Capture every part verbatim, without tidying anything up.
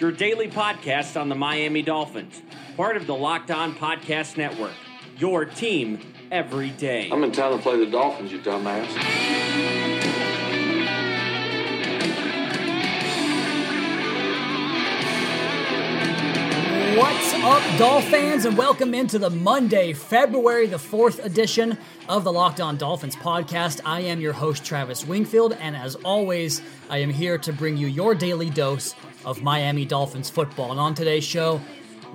your daily podcast on the Miami Dolphins, part of the Locked On Podcast Network, your team every day. I'm in town to play the Dolphins, you dumbass. What's up, Dolphins fans, and welcome into the Monday, February the fourth edition of the Locked On Dolphins podcast. I am your host, Travis Wingfield, and as always, I am here to bring you your daily dose of Miami Dolphins football. And on today's show,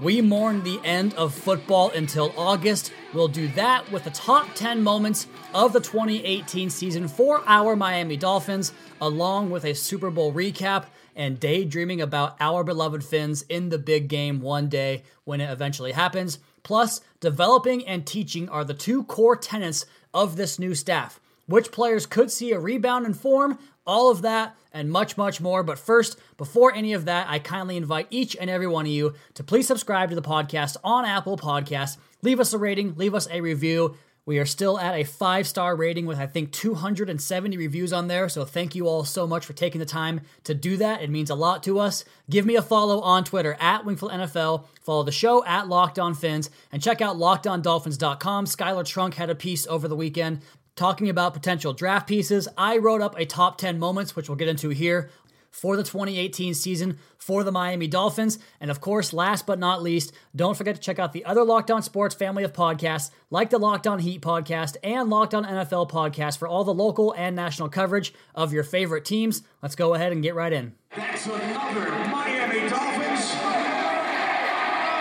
we mourn the end of football until August. We'll do that with the top ten moments of the twenty eighteen season for our Miami Dolphins, along with a Super Bowl recap and daydreaming about our beloved Fins in the big game one day when it eventually happens. Plus, developing and teaching are the two core tenets of this new staff. Which players could see a rebound in form, all of that, and much, much more. But first, before any of that, I kindly invite each and every one of you to please subscribe to the podcast on Apple Podcasts. Leave us a rating, leave us a review. We are still at a five-star rating with, I think, two hundred seventy reviews on there, so thank you all so much for taking the time to do that. It means a lot to us. Give me a follow on Twitter, at WingfieldNFL. Follow the show, at Locked On Fins, and check out locked on dolphins dot com. Skylar Trunk had a piece over the weekend talking about potential draft pieces. I wrote up a top ten moments, which we'll get into here, for the twenty eighteen season for the Miami Dolphins. And of course, last but not least, don't forget to check out the other Locked On Sports family of podcasts, like the Locked On Heat podcast and Locked On N F L podcast for all the local and national coverage of your favorite teams. Let's go ahead and get right in. That's another Miami Dolphins.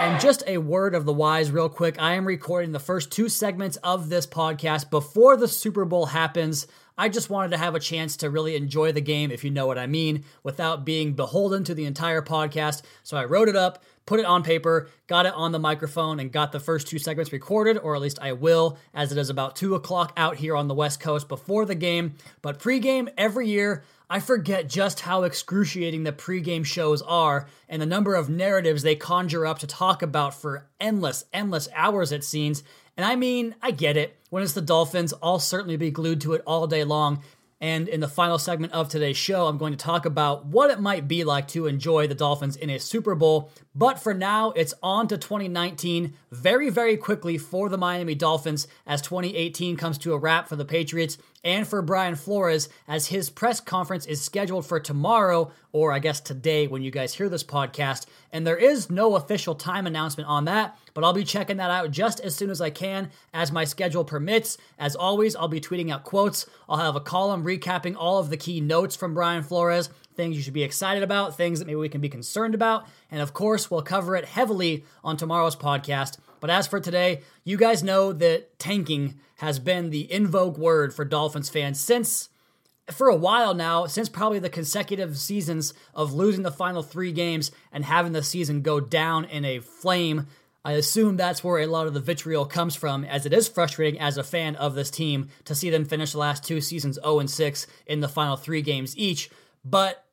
And just a word of the wise real quick. I am recording the first two segments of this podcast before the Super Bowl happens. I just wanted to have a chance to really enjoy the game, if you know what I mean, without being beholden to the entire podcast. So I wrote it up, put it on paper, got it on the microphone, and got the first two segments recorded, or at least I will, as it is about two o'clock out here on the West Coast before the game. But pregame every year, I forget just how excruciating the pregame shows are and the number of narratives they conjure up to talk about for endless, endless hours it seems. And I mean, I get it. When it's the Dolphins, I'll certainly be glued to it all day long. And in the final segment of today's show, I'm going to talk about what it might be like to enjoy the Dolphins in a Super Bowl. But for now, it's on to twenty nineteen very, very quickly for the Miami Dolphins as twenty eighteen comes to a wrap for the Patriots and for Brian Flores as his press conference is scheduled for tomorrow, or I guess today when you guys hear this podcast. And there is no official time announcement on that, but I'll be checking that out just as soon as I can as my schedule permits. As always, I'll be tweeting out quotes. I'll have a column recapping all of the key notes from Brian Flores, things you should be excited about, things that maybe we can be concerned about, and of course, we'll cover it heavily on tomorrow's podcast. But as for today, you guys know that tanking has been the in vogue word for Dolphins fans since, for a while now, since probably the consecutive seasons of losing the final three games and having the season go down in a flame. I assume that's where a lot of the vitriol comes from, as it is frustrating as a fan of this team to see them finish the last two seasons oh and six in the final three games each. But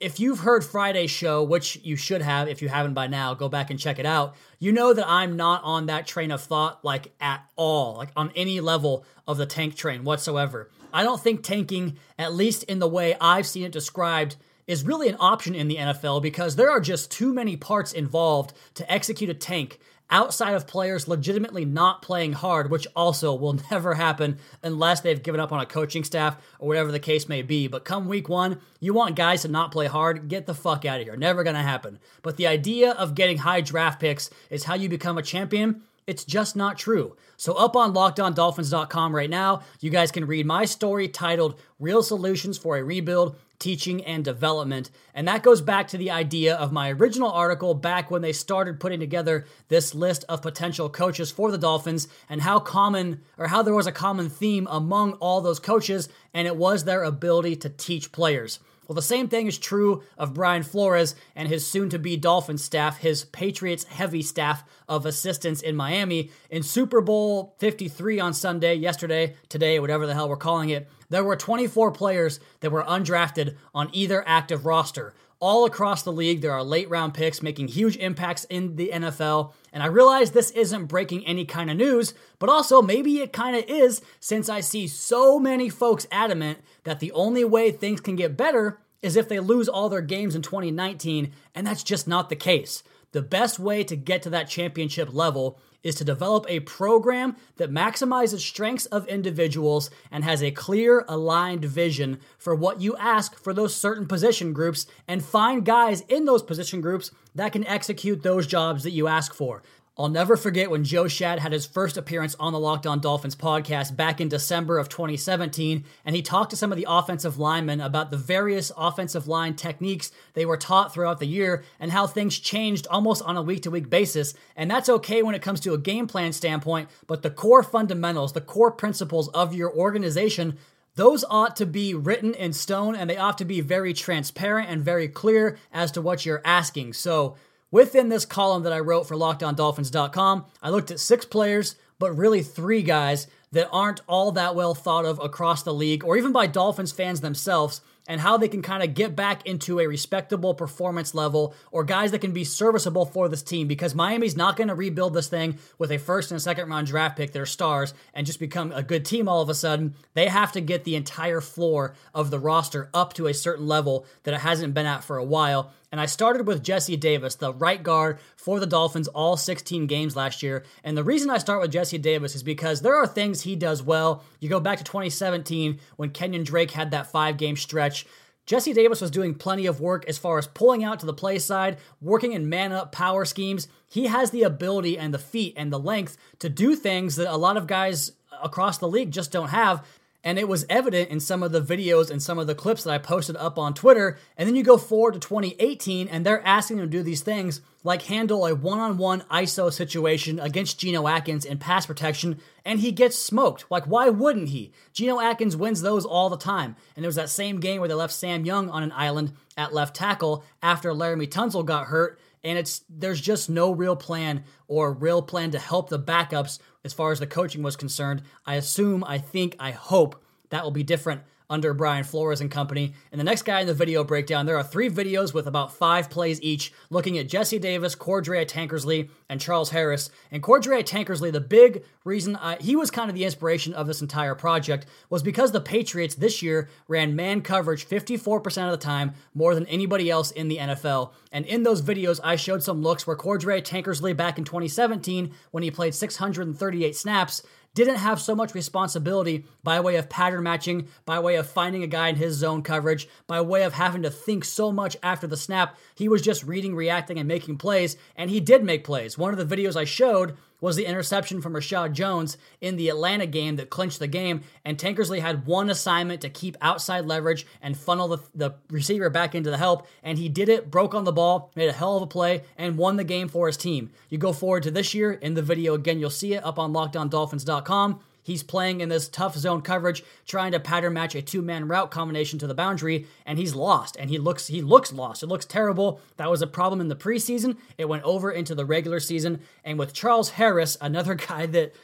if you've heard Friday's show, which you should have, if you haven't by now, go back and check it out. You know that I'm not on that train of thought, like at all, like on any level of the tank train whatsoever. I don't think tanking, at least in the way I've seen it described, is really an option in the N F L because there are just too many parts involved to execute a tank outside of players legitimately not playing hard, which also will never happen unless they've given up on a coaching staff or whatever the case may be. But come week one, you want guys to not play hard, get the fuck out of here. Never gonna happen. But the idea of getting high draft picks is how you become a champion. It's just not true. So up on locked on dolphins dot com right now, you guys can read my story titled Real Solutions for a Rebuild, Teaching and Development. And that goes back to the idea of my original article back when they started putting together this list of potential coaches for the Dolphins and how common, or how there was a common theme among all those coaches, and it was their ability to teach players. Well, the same thing is true of Brian Flores and his soon-to-be Dolphins staff, his Patriots-heavy staff of assistants in Miami. In Super Bowl fifty-three on Sunday, yesterday, today, whatever the hell we're calling it, there were twenty-four players that were undrafted on either active roster. All across the league, there are late-round picks making huge impacts in the N F L, and I realize this isn't breaking any kind of news, but also maybe it kind of is, since I see so many folks adamant that the only way things can get better is if they lose all their games in twenty nineteen, and that's just not the case. The best way to get to that championship level is to develop a program that maximizes strengths of individuals and has a clear, aligned vision for what you ask for those certain position groups, and find guys in those position groups that can execute those jobs that you ask for. I'll never forget when Joe Shad had his first appearance on the Locked On Dolphins podcast back in December of twenty seventeen, and he talked to some of the offensive linemen about the various offensive line techniques they were taught throughout the year and how things changed almost on a week-to-week basis. And that's okay when it comes to a game plan standpoint, but the core fundamentals, the core principles of your organization, those ought to be written in stone, and they ought to be very transparent and very clear as to what you're asking. So within this column that I wrote for Locked On Dolphins dot com, I looked at six players, but really three guys that aren't all that well thought of across the league or even by Dolphins fans themselves, and how they can kind of get back into a respectable performance level, or guys that can be serviceable for this team, because Miami's not going to rebuild this thing with a first and second round draft pick, their stars, and just become a good team all of a sudden. They have to get the entire floor of the roster up to a certain level that it hasn't been at for a while. And I started with Jesse Davis, the right guard for the Dolphins all sixteen games last year. And the reason I start with Jesse Davis is because there are things he does well. You go back to twenty seventeen when Kenyon Drake had that five-game stretch. Jesse Davis was doing plenty of work as far as pulling out to the play side, working in man-up power schemes. He has the ability and the feet and the length to do things that a lot of guys across the league just don't have. And it was evident in some of the videos and some of the clips that I posted up on Twitter. And then you go forward to twenty eighteen, and they're asking him to do these things like handle a one-on-one I S O situation against Geno Atkins in pass protection, and he gets smoked. Like, why wouldn't he? Geno Atkins wins those all the time. And there was that same game where they left Sam Young on an island at left tackle after Laramie Tunsil got hurt, and it's there's just no real plan or real plan to help the backups as far as the coaching was concerned. I assume, I think, I hope that will be different under Brian Flores and company. And the next guy in the video breakdown, there are three videos with about five plays each, looking at Jesse Davis, Cordrea Tankersley, and Charles Harris. And Cordrea Tankersley, the big reason I, he was kind of the inspiration of this entire project was because the Patriots this year ran man coverage fifty-four percent of the time, more than anybody else in the N F L. And in those videos, I showed some looks where Cordrea Tankersley back in twenty seventeen, when he played six hundred thirty-eight snaps, didn't have so much responsibility by way of pattern matching, by way of finding a guy in his zone coverage, by way of having to think so much after the snap. He was just reading, reacting, and making plays, and he did make plays. One of the videos I showed was the interception from Rashad Jones in the Atlanta game that clinched the game, and Tankersley had one assignment to keep outside leverage and funnel the, the receiver back into the help, and he did it, broke on the ball, made a hell of a play, and won the game for his team. You go forward to this year, in the video again, you'll see it up on Locked On Dolphins dot com. He's playing in this tough zone coverage, trying to pattern match a two-man route combination to the boundary, and he's lost, and he looks he looks lost. It looks terrible. That was a problem in the preseason. It went over into the regular season. And with Charles Harris, another guy that,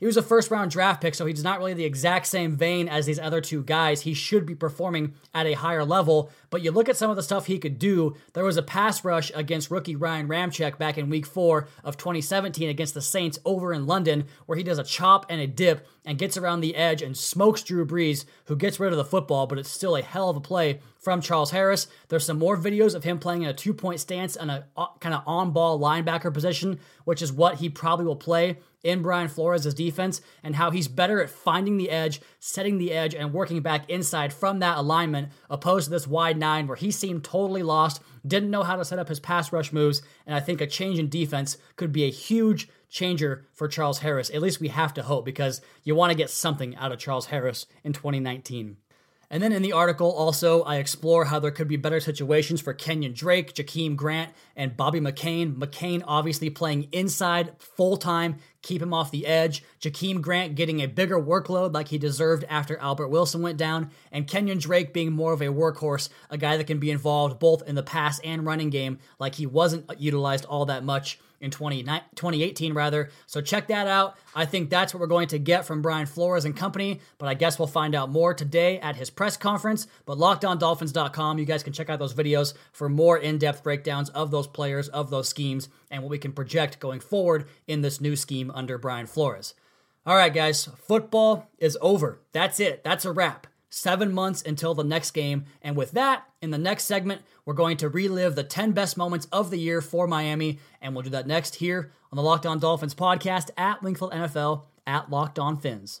he was a first-round draft pick, so he's not really the exact same vein as these other two guys. He should be performing at a higher level, but you look at some of the stuff he could do. There was a pass rush against rookie Ryan Ramczyk back in week four of twenty seventeen against the Saints over in London, where he does a chop and a dip and gets around the edge and smokes Drew Brees, who gets rid of the football, but it's still a hell of a play from Charles Harris. There's some more videos of him playing in a two-point stance and a uh, kind of on-ball linebacker position, which is what he probably will play in Brian Flores' defense, and how he's better at finding the edge, setting the edge, and working back inside from that alignment, opposed to this wide nine where he seemed totally lost, didn't know how to set up his pass rush moves, and I think a change in defense could be a huge changer for Charles Harris. At least we have to hope, because you want to get something out of Charles Harris in twenty nineteen. And then in the article also, I explore how there could be better situations for Kenyon Drake, Jakeem Grant, and Bobby McCain. McCain obviously playing inside full-time, keep him off the edge. Jakeem Grant getting a bigger workload like he deserved after Albert Wilson went down. And Kenyon Drake being more of a workhorse, a guy that can be involved both in the pass and running game like he wasn't utilized all that much in twenty eighteen, rather. So check that out. I think that's what we're going to get from Brian Flores and company, but I guess we'll find out more today at his press conference. But locked on dolphins dot com, you guys can check out those videos for more in-depth breakdowns of those players, of those schemes, and what we can project going forward in this new scheme under Brian Flores. All right, guys, football is over. That's it. That's a wrap. Seven months until the next game. And with that, in the next segment, we're going to relive the ten best moments of the year for Miami. And we'll do that next here on the Locked On Dolphins podcast at Wingfield N F L at Locked On Fins.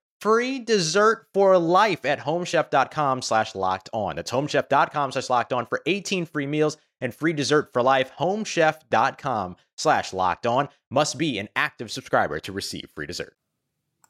free dessert for life at homechef.com slash locked on. That's homechef.com slash locked on for eighteen free meals and free dessert for life. Homechef.com slash locked on. Must be an active subscriber to receive free dessert.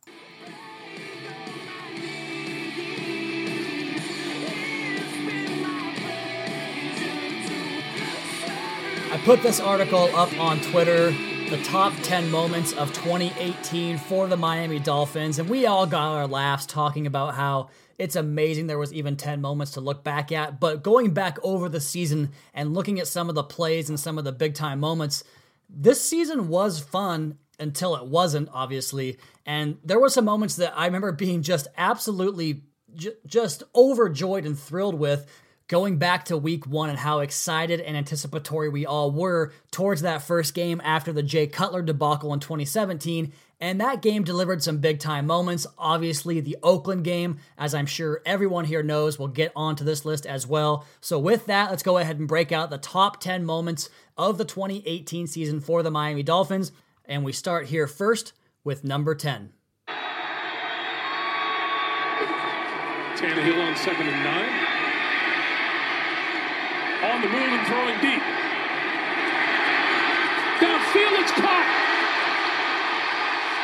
I put this article up on Twitter, the top ten moments of twenty eighteen for the Miami Dolphins. And we all got our laughs talking about how it's amazing there was even ten moments to look back at. But going back over the season and looking at some of the plays and some of the big time moments, this season was fun until it wasn't, obviously. And there were some moments that I remember being just absolutely j- just overjoyed and thrilled with. Going back to week one and how excited and anticipatory we all were towards that first game after the Jay Cutler debacle in twenty seventeen. And that game delivered some big time moments. Obviously, the Oakland game, as I'm sure everyone here knows, will get onto this list as well. So with that, let's go ahead and break out the top ten moments of the twenty eighteen season for the Miami Dolphins. And we start here first with number ten. Tannehill on second and nine. On the move and throwing deep. Downfield, it's caught.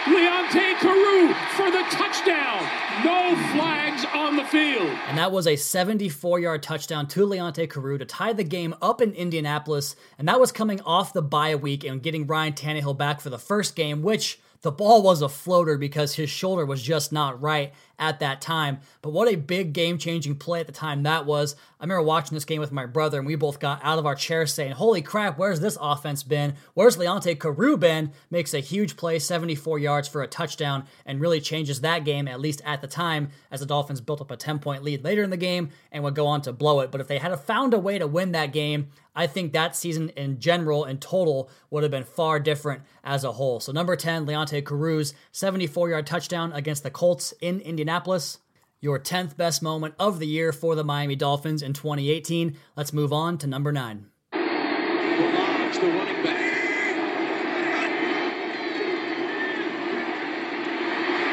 Leonte Carroo for the touchdown. No flags on the field. And that was a seventy-four-yard touchdown to Leonte Carroo to tie the game up in Indianapolis. And that was coming off the bye week and getting Ryan Tannehill back for the first game, which the ball was a floater because his shoulder was just not right at that time. But what a big game-changing play at the time that was. I remember watching this game with my brother, and we both got out of our chairs saying, holy crap, where's this offense been? Where's Leonte Carroo been? Makes a huge play, seventy-four yards for a touchdown, and really changes that game, at least at the time, as the Dolphins built up a ten-point lead later in the game and would go on to blow it. But if they had found a way to win that game, I think that season in general and total would have been far different as a whole. So number ten, Leonte Carroo's seventy-four-yard touchdown against the Colts in Indianapolis. Indianapolis, your tenth best moment of the year for the Miami Dolphins in twenty eighteen. Let's move on to number nine. Lawrence, the running back.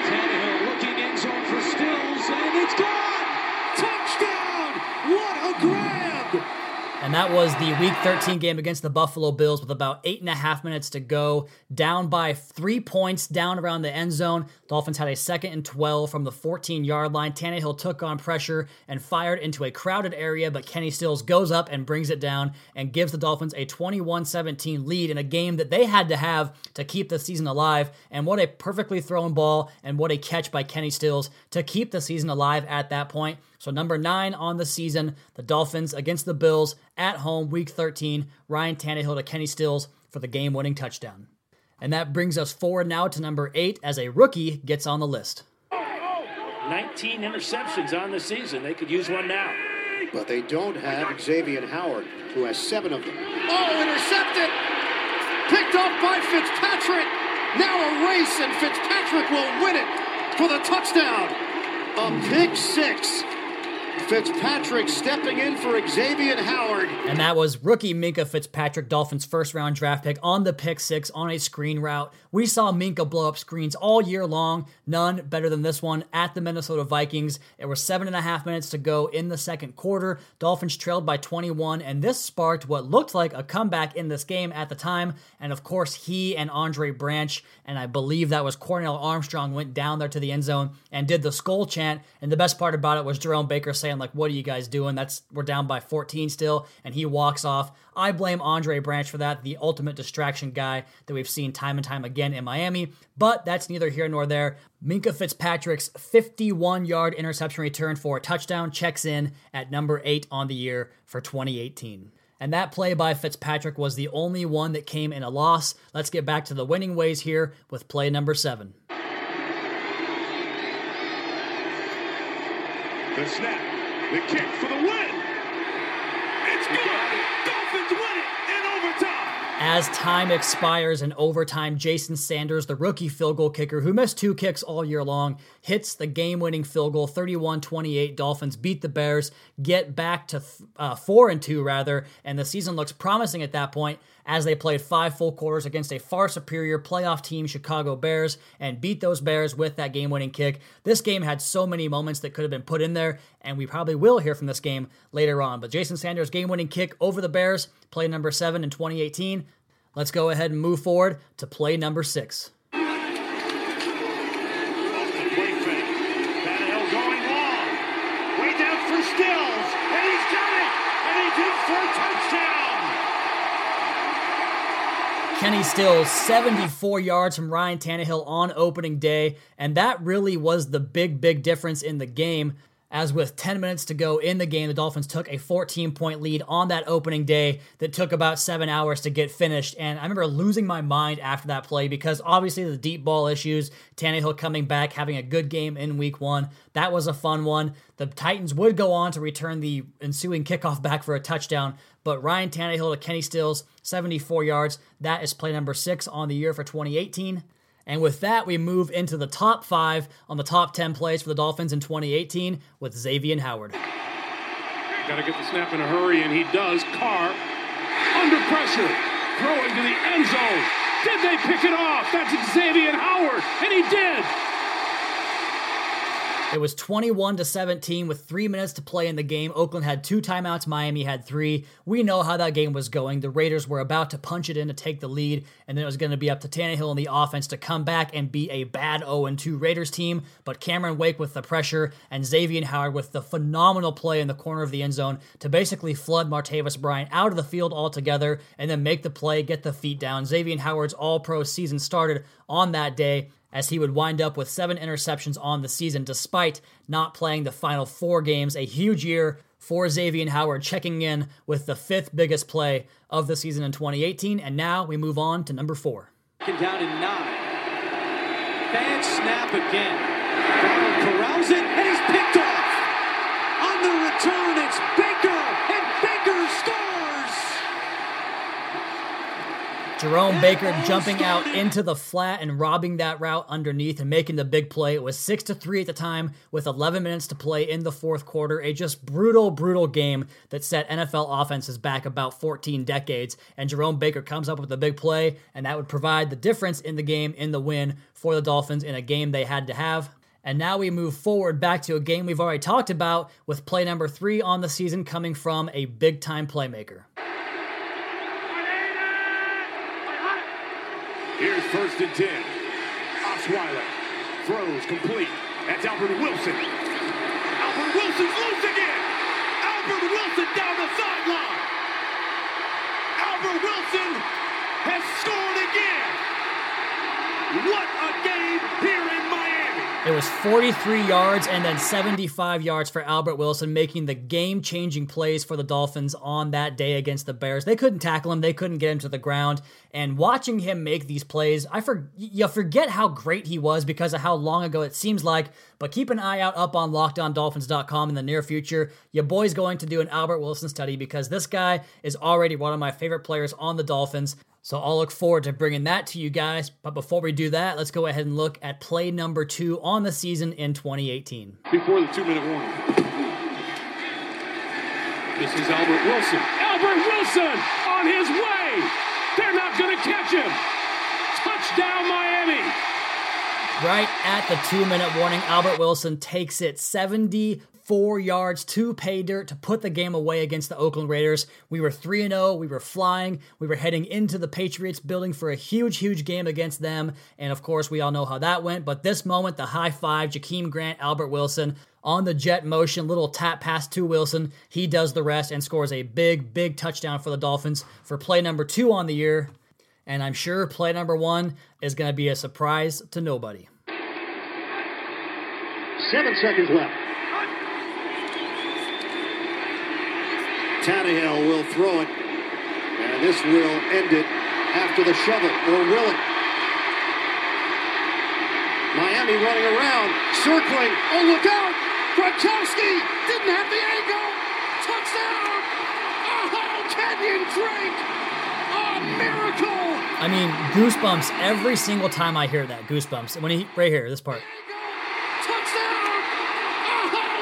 Tannehill looking in zone for Stills, and it's gone! Touchdown! What a grab! And that was the Week thirteen game against the Buffalo Bills with about eight and a half minutes to go, down by three points, down around the end zone. Dolphins had a second and twelve from the fourteen-yard line. Tannehill took on pressure and fired into a crowded area, but Kenny Stills goes up and brings it down and gives the Dolphins a twenty-one seventeen lead in a game that they had to have to keep the season alive. And what a perfectly thrown ball and what a catch by Kenny Stills to keep the season alive at that point. So number nine on the season, the Dolphins against the Bills at home, week thirteen, Ryan Tannehill to Kenny Stills for the game-winning touchdown. And that brings us forward now to number eight as a rookie gets on the list. nineteen interceptions on the season. They could use one now. But they don't have Xavier Howard, who has seven of them. Oh, intercepted! Picked up by Fitzpatrick! Now a race, and Fitzpatrick will win it for the touchdown. A pick six. Fitzpatrick stepping in for Xavier Howard. And that was rookie Minkah Fitzpatrick, Dolphins' first-round draft pick, on the pick six on a screen route. We saw Minkah blow up screens all year long, none better than this one at the Minnesota Vikings. It was seven and a half minutes to go in the second quarter. Dolphins trailed by twenty-one, and this sparked what looked like a comeback in this game at the time. And of course, he and Andre Branch, and I believe that was Cornell Armstrong, went down there to the end zone and did the skull chant. And the best part about it was Jerome Baker saying, like, what are you guys doing? That's we're down by fourteen still, and he walks off. I blame Andre Branch for that, the ultimate distraction guy that we've seen time and time again in Miami, but that's neither here nor there. Minkah Fitzpatrick's fifty-one-yard interception return for a touchdown checks in at number eight on the year for twenty eighteen. And that play by Fitzpatrick was the only one that came in a loss. Let's get back to the winning ways here with play number seven. The snap. The kick for the win! It's good! Dolphins win it in overtime! As time expires in overtime, Jason Sanders, the rookie field goal kicker who missed two kicks all year long, hits the game-winning field goal, thirty-one twenty-eight. Dolphins beat the Bears, get back to th- uh, four and two rather, and the season looks promising at that point as they played five full quarters against a far superior playoff team, Chicago Bears, and beat those Bears with that game-winning kick. This game had so many moments that could have been put in there, and we probably will hear from this game later on. But Jason Sanders' game-winning kick over the Bears, play number seven in twenty eighteen. Let's go ahead and move forward to play number six. Kenny Stills, seventy-four yards from Ryan Tannehill on opening day, and that really was the big, big difference in the game. As with ten minutes to go in the game, the Dolphins took a fourteen-point lead on that opening day that took about seven hours to get finished. And I remember losing my mind after that play because obviously the deep ball issues, Tannehill coming back, having a good game in week one. That was a fun one. The Titans would go on to return the ensuing kickoff back for a touchdown. But Ryan Tannehill to Kenny Stills, seventy-four yards. That is play number six on the year for twenty eighteen. And with that, we move into the top five on the top ten plays for the Dolphins in twenty eighteen with Xavier Howard. Got to get the snap in a hurry, and he does. Carr, under pressure, throwing to the end zone. Did they pick it off? That's Xavier Howard, and he did. It was twenty-one to seventeen with three minutes to play in the game. Oakland had two timeouts. Miami had three. We know how that game was going. The Raiders were about to punch it in to take the lead, and then it was going to be up to Tannehill and the offense to come back and be a bad oh and two Raiders team. But Cameron Wake with the pressure and Xavier Howard with the phenomenal play in the corner of the end zone to basically flood Martavis Bryant out of the field altogether and then make the play, get the feet down. Xavier Howard's all-pro season started on that day, as he would wind up with seven interceptions on the season despite not playing the final four games. A huge year for Xavier Howard, checking in with the fifth biggest play of the season in twenty eighteen. And now we move on to number four. Down in nine. Bad snap again. Corrals it, and he's picked off. On the return, it's Baker, and Baker scores! Jerome Baker jumping out into the flat and robbing that route underneath and making the big play. It was six to three at the time with eleven minutes to play in the fourth quarter. A just brutal, brutal game that set N F L offenses back about fourteen decades. And Jerome Baker comes up with a big play, and that would provide the difference in the game in the win for the Dolphins in a game they had to have. And now we move forward back to a game we've already talked about with play number three on the season coming from a big-time playmaker. Here's first and ten. Osweiler Throws complete. That's Albert Wilson. Albert Wilson's loose again. Albert Wilson down the sideline. Albert Wilson has scored again. What a game here in Miami. It was forty-three yards and then seventy-five yards for Albert Wilson, making the game-changing plays for the Dolphins on that day against the Bears. They couldn't tackle him. They couldn't get him to the ground. And watching him make these plays, I for, you forget how great he was because of how long ago it seems like. But keep an eye out up on locked on dolphins dot com in the near future. Your boy's going to do an Albert Wilson study because this guy is already one of my favorite players on the Dolphins. So I'll look forward to bringing that to you guys. But before we do that, let's go ahead and look at play number two on the season in twenty eighteen. Before the two-minute warning. This is Albert Wilson. Albert Wilson on his way. They're not going to catch him. Touchdown, Miami. Right at the two-minute warning, Albert Wilson takes it seventy-four yards to pay dirt to put the game away against the Oakland Raiders. We were three and oh, we were flying, we were heading into the Patriots building for a huge, huge game against them, and of course, we all know how that went, but this moment, the high five, Jakeem Grant, Albert Wilson, on the jet motion, little tap pass to Wilson, he does the rest and scores a big, big touchdown for the Dolphins for play number two on the year, and I'm sure play number one is going to be a surprise to nobody. Seven seconds left. Tannehill will throw it, and this will end it after the shovel, or will it? Miami running around, circling, oh look out! Gronkowski didn't have the angle! Touchdown! Oh, Kenyon Drake! A miracle! I mean, goosebumps every single time I hear that, goosebumps. When he, right here, this part.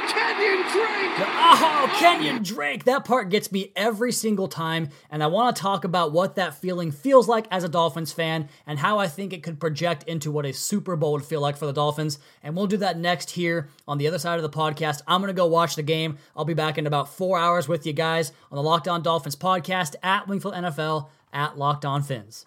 Kenyon Drake! Oh, Kenyon Drake! That part gets me every single time, and I want to talk about what that feeling feels like as a Dolphins fan and how I think it could project into what a Super Bowl would feel like for the Dolphins, and we'll do that next here on the other side of the podcast. I'm going to go watch the game. I'll be back in about four hours with you guys on the Locked On Dolphins podcast at Wingfield N F L at Locked On Fins.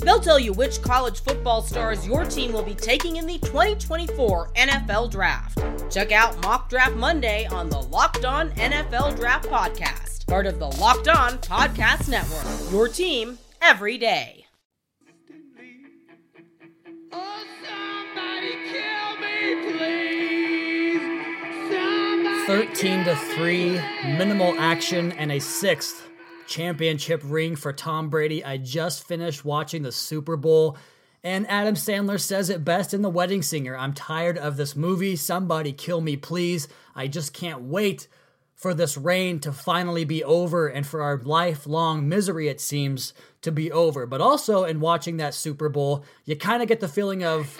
They'll tell you which college football stars your team will be taking in the twenty twenty-four N F L Draft. Check out Mock Draft Monday on the Locked On N F L Draft Podcast, part of the Locked On Podcast Network, your team every day. Oh, somebody kill me, please. thirteen to three, minimal action, and a sixth championship ring for Tom Brady. I just finished watching the Super Bowl, and Adam Sandler says it best in The Wedding Singer. I'm tired of this movie. Somebody kill me, please. I just can't wait for this reign to finally be over and for our lifelong misery, it seems, to be over. But also, in watching that Super Bowl, you kind of get the feeling of...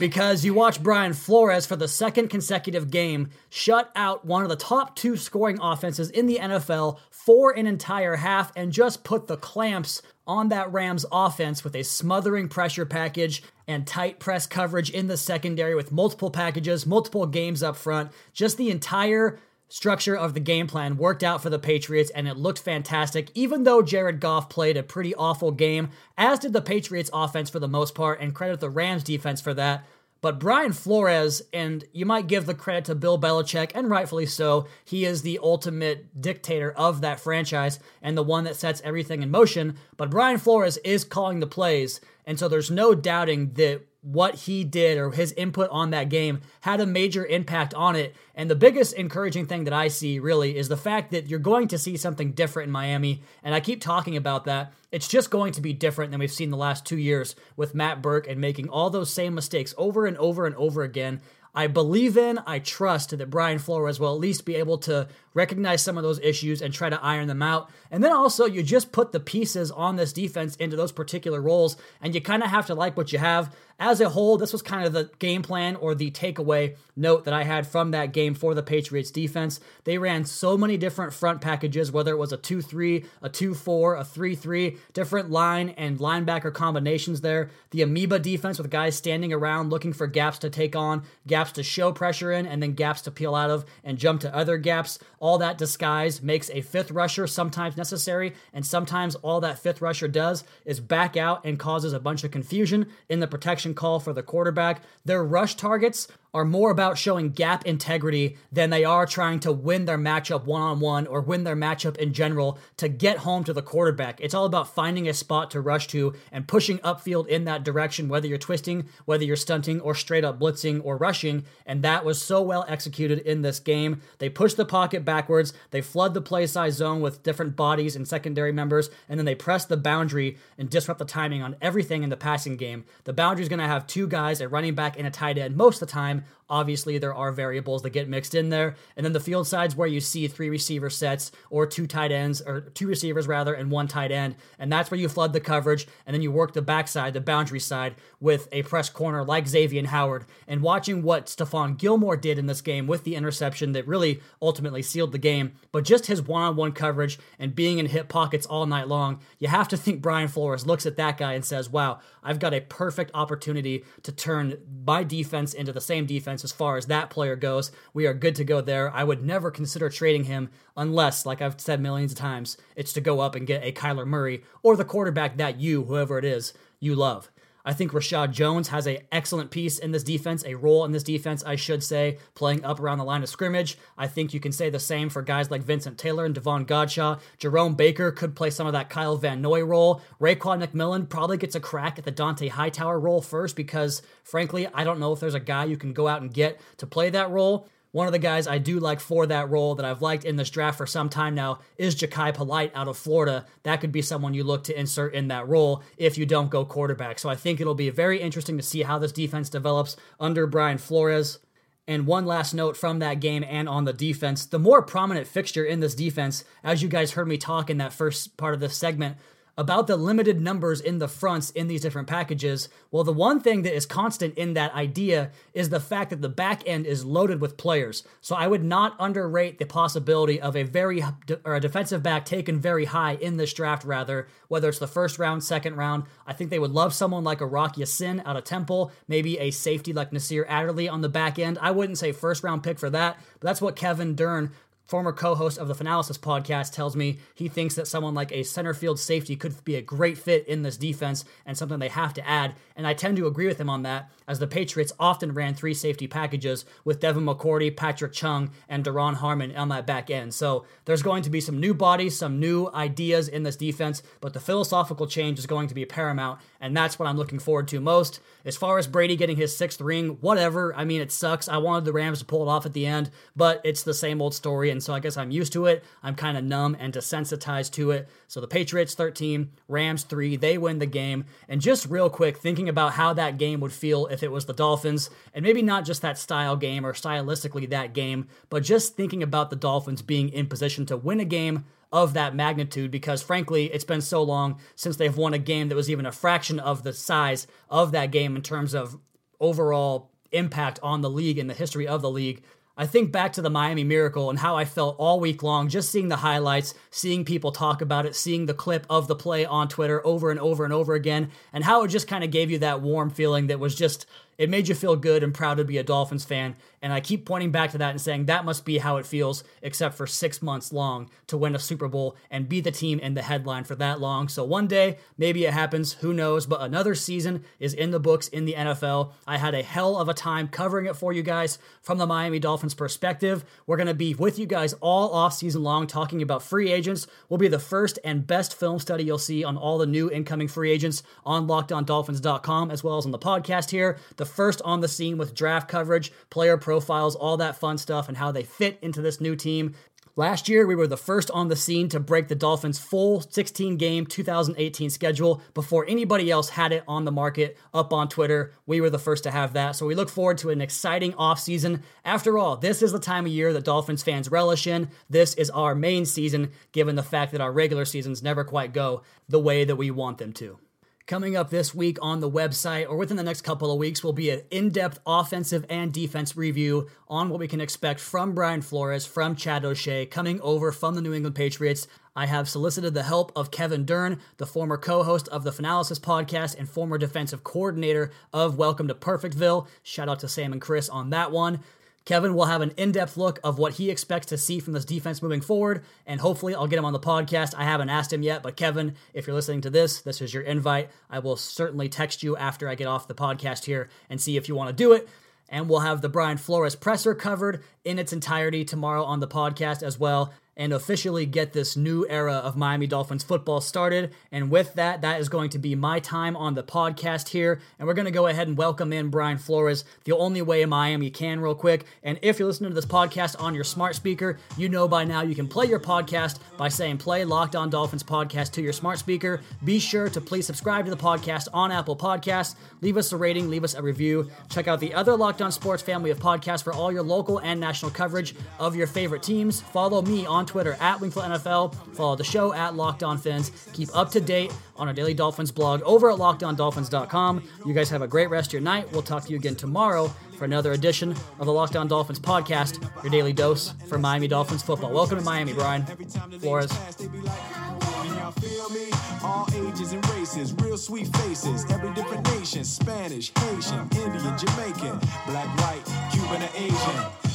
Because you watch Brian Flores for the second consecutive game shut out one of the top two scoring offenses in the N F L for an entire half and just put the clamps on that Rams offense with a smothering pressure package and tight press coverage in the secondary with multiple packages, multiple games up front. Just the entire structure of the game plan worked out for the Patriots, and it looked fantastic, even though Jared Goff played a pretty awful game, as did the Patriots offense for the most part, and credit the Rams defense for that. But Brian Flores, and you might give the credit to Bill Belichick, and rightfully so, he is the ultimate dictator of that franchise and the one that sets everything in motion. But Brian Flores is calling the plays, and so there's no doubting that what he did or his input on that game had a major impact on it. And the biggest encouraging thing that I see really is the fact that you're going to see something different in Miami. And I keep talking about that. It's just going to be different than we've seen the last two years with Matt Burke and making all those same mistakes over and over and over again. I believe in, I trust that Brian Flores will at least be able to recognize some of those issues and try to iron them out. And then also, you just put the pieces on this defense into those particular roles, and you kind of have to like what you have. As a whole, this was kind of the game plan or the takeaway note that I had from that game for the Patriots defense. They ran so many different front packages, whether it was a two three, a two four, a three three, different line and linebacker combinations there. The amoeba defense with guys standing around looking for gaps to take on, gaps to show pressure in, and then gaps to peel out of and jump to other gaps. All that disguise makes a fifth rusher sometimes necessary, and sometimes all that fifth rusher does is back out and causes a bunch of confusion in the protection call for the quarterback. Their rush targets are more about showing gap integrity than they are trying to win their matchup one-on-one or win their matchup in general to get home to the quarterback. It's all about finding a spot to rush to and pushing upfield in that direction, whether you're twisting, whether you're stunting, or straight up blitzing or rushing, and that was so well executed in this game. They push the pocket backwards, they flood the play size zone with different bodies and secondary members, and then they press the boundary and disrupt the timing on everything in the passing game. The boundary is going to have two guys, a running back and a tight end most of the time. Obviously, there are variables that get mixed in there. And then the field sides where you see three receiver sets or two tight ends or two receivers rather and one tight end. And that's where you flood the coverage. And then you work the backside, the boundary side, with a press corner like Xavier Howard. And watching what Stephon Gilmore did in this game with the interception that really ultimately sealed the game, but just his one-on-one coverage and being in hip pockets all night long, you have to think Brian Flores looks at that guy and says, wow, I've got a perfect opportunity to turn my defense into the same defense as far as that player goes. We are good to go there. I would never consider trading him unless, like I've said millions of times, it's to go up and get a Kyler Murray or the quarterback that you, whoever it is, you love. I think Rashad Jones has an excellent piece in this defense, a role in this defense, I should say, playing up around the line of scrimmage. I think you can say the same for guys like Vincent Taylor and Devon Godshaw. Jerome Baker could play some of that Kyle Van Noy role. Raekwon McMillan probably gets a crack at the Dante Hightower role first because, frankly, I don't know if there's a guy you can go out and get to play that role. One of the guys I do like for that role that I've liked in this draft for some time now is Ja'Kai Polite out of Florida. That could be someone you look to insert in that role if you don't go quarterback. So I think it'll be very interesting to see how this defense develops under Brian Flores. And one last note from that game and on the defense, the more prominent fixture in this defense, as you guys heard me talk in that first part of this segment, about the limited numbers in the fronts in these different packages. Well, the one thing that is constant in that idea is the fact that the back end is loaded with players. So I would not underrate the possibility of a very or a defensive back taken very high in this draft, rather, whether it's the first round, second round. I think they would love someone like a Rocky Sin out of Temple, maybe a safety like Nasir Adderley on the back end. I wouldn't say first round pick for that, but that's what Kevin Dern, former co-host of the Finalysis podcast, tells me. He thinks that someone like a center field safety could be a great fit in this defense and something they have to add. And I tend to agree with him on that, as the Patriots often ran three safety packages with Devin McCourty, Patrick Chung, and Daron Harmon on that back end. So there's going to be some new bodies, some new ideas in this defense, but the philosophical change is going to be paramount, and that's what I'm looking forward to most. As far as Brady getting his sixth ring, whatever. I mean, it sucks. I wanted the Rams to pull it off at the end, but it's the same old story, and And so I guess I'm used to it. I'm kind of numb and desensitized to it. So the Patriots thirteen, Rams three, they win the game. And just real quick, thinking about how that game would feel if it was the Dolphins, and maybe not just that style game or stylistically that game, but just thinking about the Dolphins being in position to win a game of that magnitude, because frankly, it's been so long since they've won a game that was even a fraction of the size of that game in terms of overall impact on the league and the history of the league. I think back to the Miami Miracle and how I felt all week long, just seeing the highlights, seeing people talk about it, seeing the clip of the play on Twitter over and over and over again, and how it just kind of gave you that warm feeling that was just It made you feel good and proud to be a Dolphins fan, and I keep pointing back to that and saying that must be how it feels, except for six months long, to win a Super Bowl and be the team in the headline for that long. So one day, maybe it happens, who knows, but another season is in the books in the N F L. I had a hell of a time covering it for you guys from the Miami Dolphins perspective. We're going to be with you guys all offseason long talking about free agents. We'll be the first and best film study you'll see on all the new incoming free agents on locked on dolphins dot com, as well as on the podcast here. The first on the scene with draft coverage, player profiles, all that fun stuff, and how they fit into this new team. Last year, we were the first on the scene to break the Dolphins' full sixteen-game two thousand eighteen schedule before anybody else had it on the market up on Twitter. We were the first to have that, so we look forward to an exciting offseason. After all, this is the time of year that Dolphins fans relish in. This is our main season, given the fact that our regular seasons never quite go the way that we want them to. Coming up this week on the website, or within the next couple of weeks, will be an in-depth offensive and defense review on what we can expect from Brian Flores, from Chad O'Shea, coming over from the New England Patriots. I have solicited the help of Kevin Dern, the former co-host of the Finalysis podcast and former defensive coordinator of Welcome to Perfectville. Shout out to Sam and Chris on that one. Kevin will have an in-depth look of what he expects to see from this defense moving forward, and hopefully I'll get him on the podcast. I haven't asked him yet, but Kevin, if you're listening to this, this is your invite. I will certainly text you after I get off the podcast here and see if you want to do it. And we'll have the Brian Flores presser covered in its entirety tomorrow on the podcast as well, and officially get this new era of Miami Dolphins football started. And with that, that is going to be my time on the podcast here. And we're going to go ahead and welcome in Brian Flores, the only way in Miami can, real quick. And if you're listening to this podcast on your smart speaker, you know by now you can play your podcast by saying play Locked On Dolphins podcast to your smart speaker. Be sure to please subscribe to the podcast on Apple Podcasts. Leave us a rating, leave us a review. Check out the other Locked On Sports family of podcasts for all your local and national coverage of your favorite teams. Follow me on Twitter at Wingfield N F L. Follow the show at Locked On Fins. Keep up to date on our Daily Dolphins blog over at locked on dolphins dot com. You guys have a great rest of your night. We'll talk to you again tomorrow for another edition of the Locked On Dolphins podcast, your daily dose for Miami Dolphins football. Welcome to Miami, Brian Flores. Feel me? All ages and races, real sweet faces, every different nation, Spanish, Haitian, Indian, Jamaican, black, white, Cuban, or Asian.